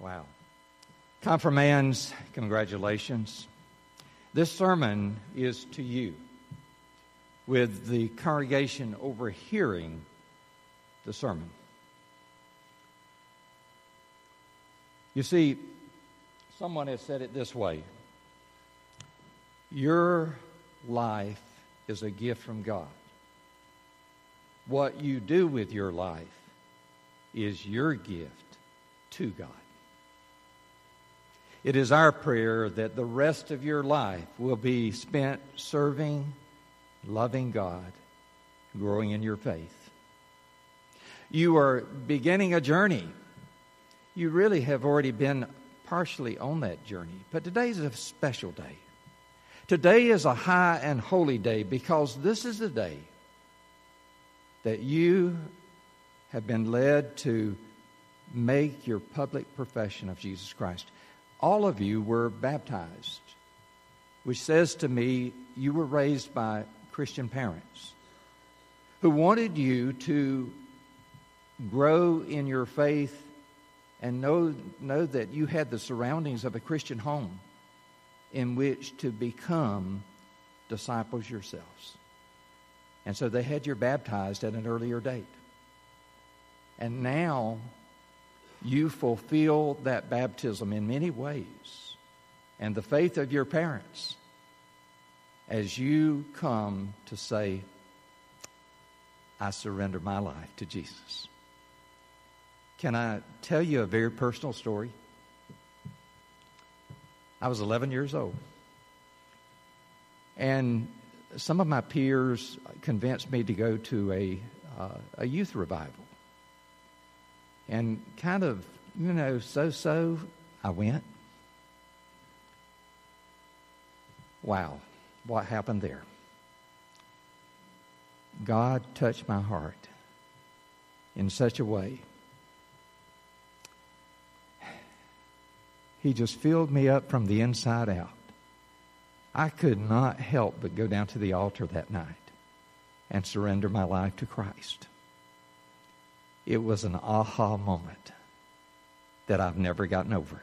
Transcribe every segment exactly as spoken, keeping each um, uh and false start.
Wow. Confirmands, congratulations. This sermon is to you, with the congregation overhearing the sermon. You see, someone has said it this way. Your life is a gift from God. What you do with your life is your gift to God. It is our prayer that the rest of your life will be spent serving, loving God, growing in your faith. You are beginning a journey. You really have already been partially on that journey, but today is a special day. Today is a high and holy day because this is the day that you have been led to make your public profession of Jesus Christ. All of you were baptized, which says to me you were raised by Christian parents who wanted you to grow in your faith and know, know that you had the surroundings of a Christian home in which to become disciples yourselves. And so they had you baptized at an earlier date. And now you fulfill that baptism in many ways and the faith of your parents as you come to say, I surrender my life to Jesus. Can I tell you a very personal story? I was eleven years old, and some of my peers convinced me to go to a uh, a youth revival. And kind of, you know, so-so, I went. Wow, what happened there? God touched my heart in such a way. He just filled me up from the inside out. I could not help but go down to the altar that night and surrender my life to Christ. It was an aha moment that I've never gotten over.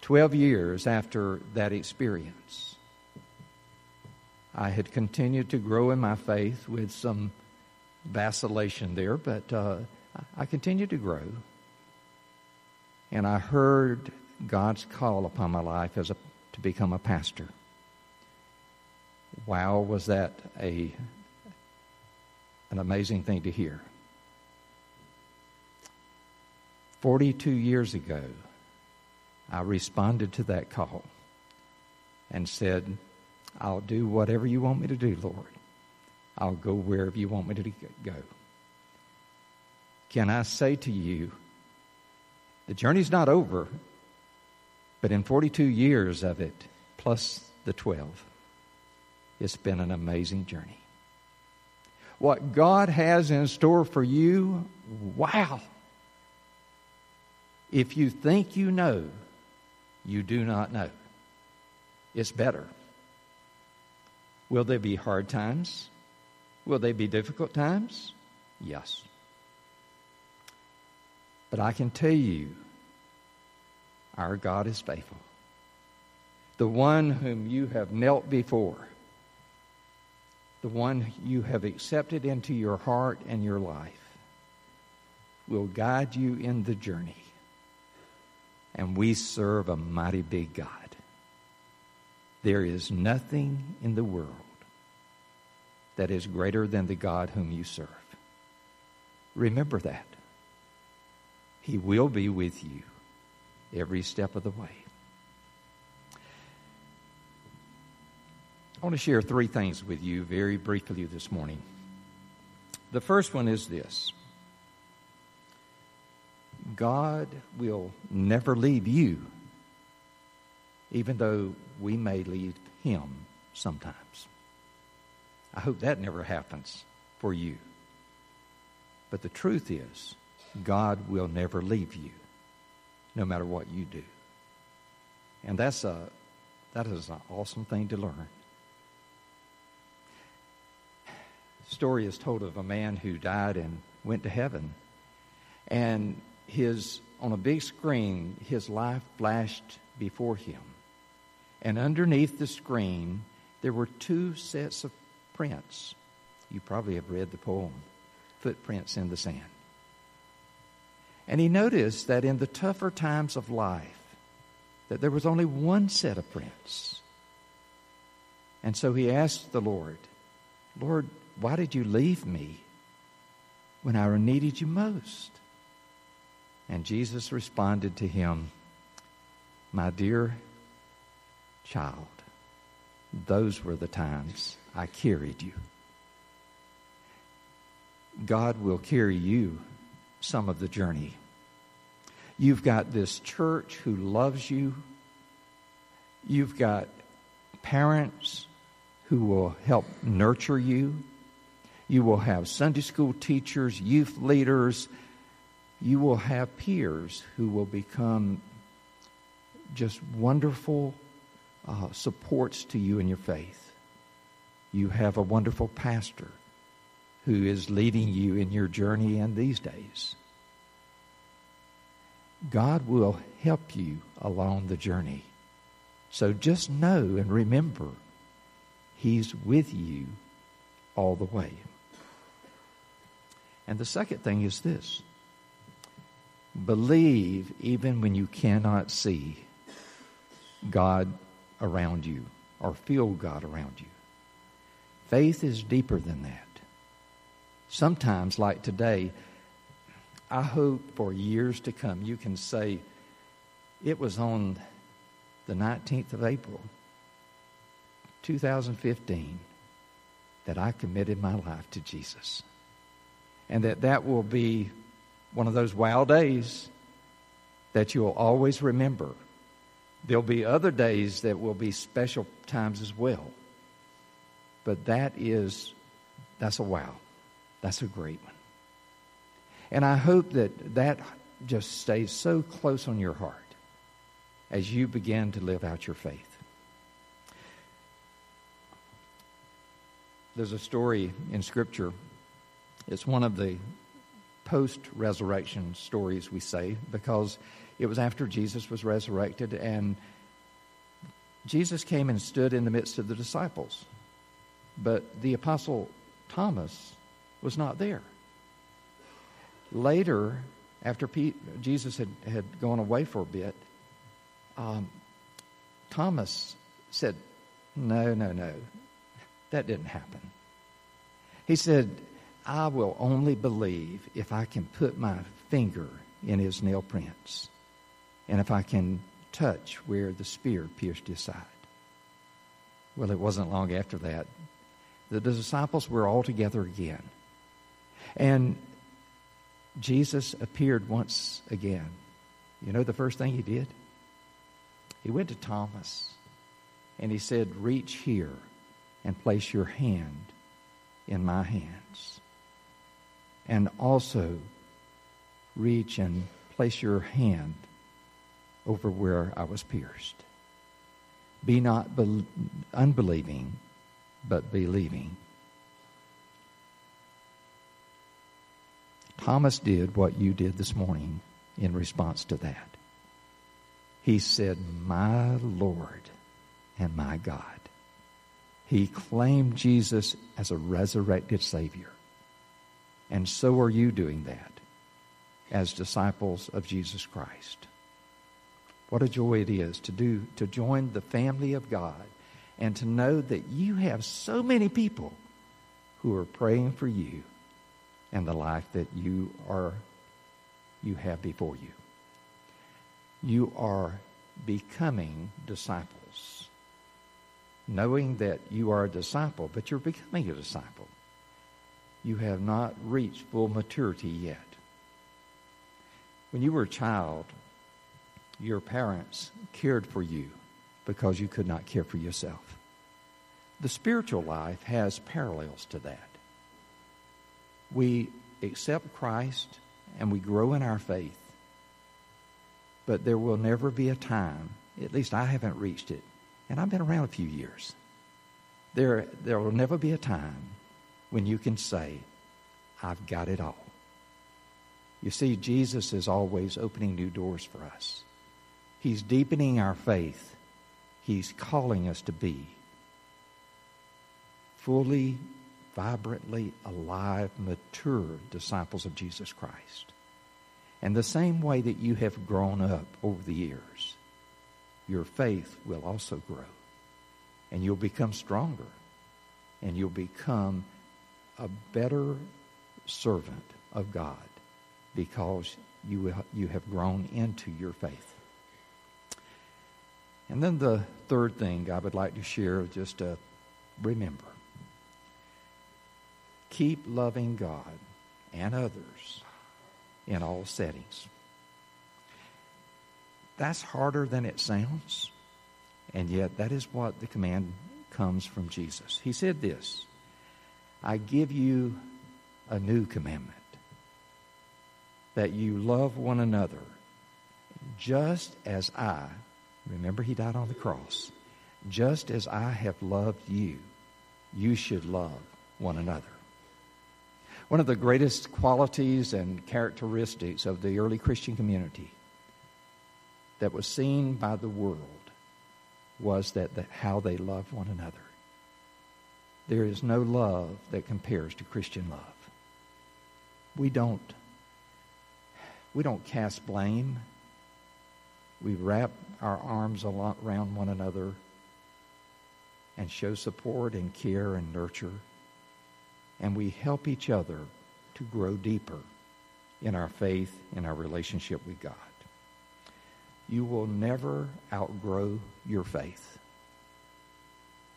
Twelve years after that experience, I had continued to grow in my faith with some vacillation there, but uh, I continued to grow. And I heard God's call upon my life as a, to become a pastor. Wow, was that a an amazing thing to hear. forty-two years ago, I responded to that call and said, I'll do whatever you want me to do, Lord. I'll go wherever you want me to go. Can I say to you, the journey's not over, but in forty-two years of it, plus the twelve, it's been an amazing journey. What God has in store for you, wow. If you think you know, you do not know. It's better. Will there be hard times? Will there be difficult times? Yes. But I can tell you, our God is faithful. The one whom you have knelt before, the one you have accepted into your heart and your life, will guide you in the journey. And we serve a mighty big God. There is nothing in the world that is greater than the God whom you serve. Remember that. He will be with you every step of the way. I want to share three things with you very briefly this morning. The first one is this. God will never leave you, even though we may leave him sometimes. I hope that never happens for you. But the truth is, God will never leave you, no matter what you do. And that's a, that is an awesome thing to learn. The story is told of a man who died and went to heaven. And his on a big screen, his life flashed before him. And underneath the screen, there were two sets of prints. You probably have read the poem, Footprints in the Sand. And he noticed that in the tougher times of life, that there was only one set of prints. And so he asked the Lord, Lord, why did you leave me when I needed you most? And Jesus responded to him, my dear child, those were the times I carried you. God will carry you some of the journey. You've got this church who loves you. You've got parents who will help nurture you. You will have Sunday school teachers, youth leaders. You will have peers who will become just wonderful uh, supports to you in your faith. You have a wonderful pastor who is leading you in your journey and these days. God will help you along the journey. So just know and remember, He's with you all the way. And the second thing is this. Believe even when you cannot see God around you or feel God around you. Faith is deeper than that. Sometimes, like today, I hope for years to come you can say, it was on the nineteenth of April, twenty fifteen, that I committed my life to Jesus. And that that will be one of those wow days that you'll always remember. There'll be other days that will be special times as well. But that is, that's a wow. That's a great one. And I hope that that just stays so close on your heart as you begin to live out your faith. There's a story in Scripture. It's one of the post-resurrection stories, we say, because it was after Jesus was resurrected, and Jesus came and stood in the midst of the disciples. But the apostle Thomas was not there. Later, after Pete, Jesus had, had gone away for a bit, um, Thomas said, no, no, no, that didn't happen. He said, I will only believe if I can put my finger in his nail prints and if I can touch where the spear pierced his side. Well, it wasn't long after that. The disciples were all together again. And Jesus appeared once again. You know the first thing he did? He went to Thomas and he said, reach here and place your hand in my hands. And also reach and place your hand over where I was pierced. Be not be- unbelieving, but believing. Thomas did what you did this morning in response to that. He said, my Lord and my God. He claimed Jesus as a resurrected Savior. And so are you doing that as disciples of Jesus Christ. What a joy it is to do to join the family of God and to know that you have so many people who are praying for you and the life that you are you have before you. You are becoming disciples. Knowing that you are a disciple, but you're becoming a disciple. You have not reached full maturity yet. When you were a child, your parents cared for you because you could not care for yourself. The spiritual life has parallels to that. We accept Christ and we grow in our faith, but there will never be a time, at least I haven't reached it, and I've been around a few years. There, there will never be a time when you can say, I've got it all. You see, Jesus is always opening new doors for us. He's deepening our faith. He's calling us to be fully, vibrantly alive, mature disciples of Jesus Christ. And the same way that you have grown up over the years, your faith will also grow. And you'll become stronger. And you'll become a better servant of God because you, you have grown into your faith. And then the third thing I would like to share, just to remember. Keep loving God and others in all settings. That's harder than it sounds, and yet that is what the command comes from Jesus. He said this, I give you a new commandment, that you love one another just as I, remember he died on the cross, just as I have loved you, you should love one another. One of the greatest qualities and characteristics of the early Christian community that was seen by the world was that, that how they loved one another. There is no love that compares to Christian love. We don't, we don't cast blame. We wrap our arms around one another and show support and care and nurture. And we help each other to grow deeper in our faith, in our relationship with God. You will never outgrow your faith.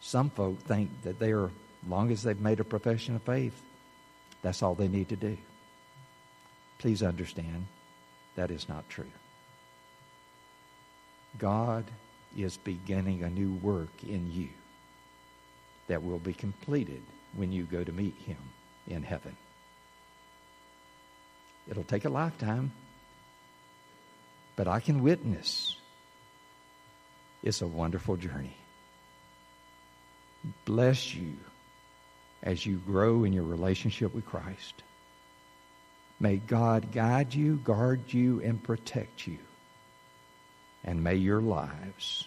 Some folk think that they are, as long as they've made a profession of faith, that's all they need to do. Please understand, that is not true. God is beginning a new work in you that will be completed when you go to meet him in heaven. It'll take a lifetime, but I can witness it's a wonderful journey. Bless you as you grow in your relationship with Christ. May God guide you, guard you, and protect you. And may your lives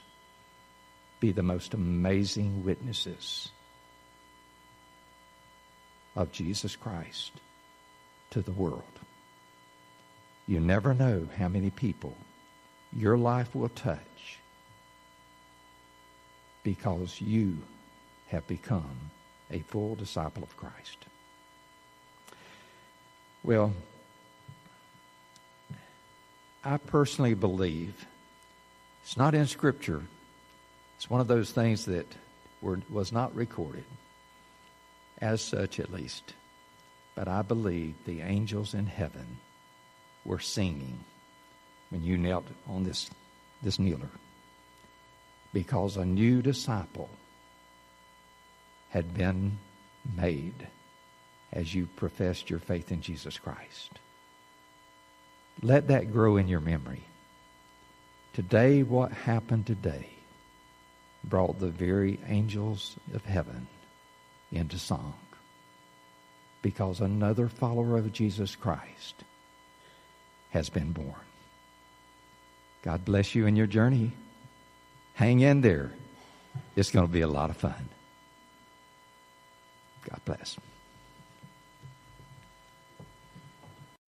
be the most amazing witnesses of Jesus Christ to the world. You never know how many people your life will touch because you have become a full disciple of Christ. Well, I personally believe it's not in Scripture. It's one of those things that were, was not recorded as such, at least. But I believe the angels in heaven were singing when you knelt on this, this kneeler, because a new disciple had been made as you professed your faith in Jesus Christ. Let that grow in your memory. Today, what happened today brought the very angels of heaven into song, because another follower of Jesus Christ has been born. God bless you in your journey. Hang in there. It's going to be a lot of fun. God bless.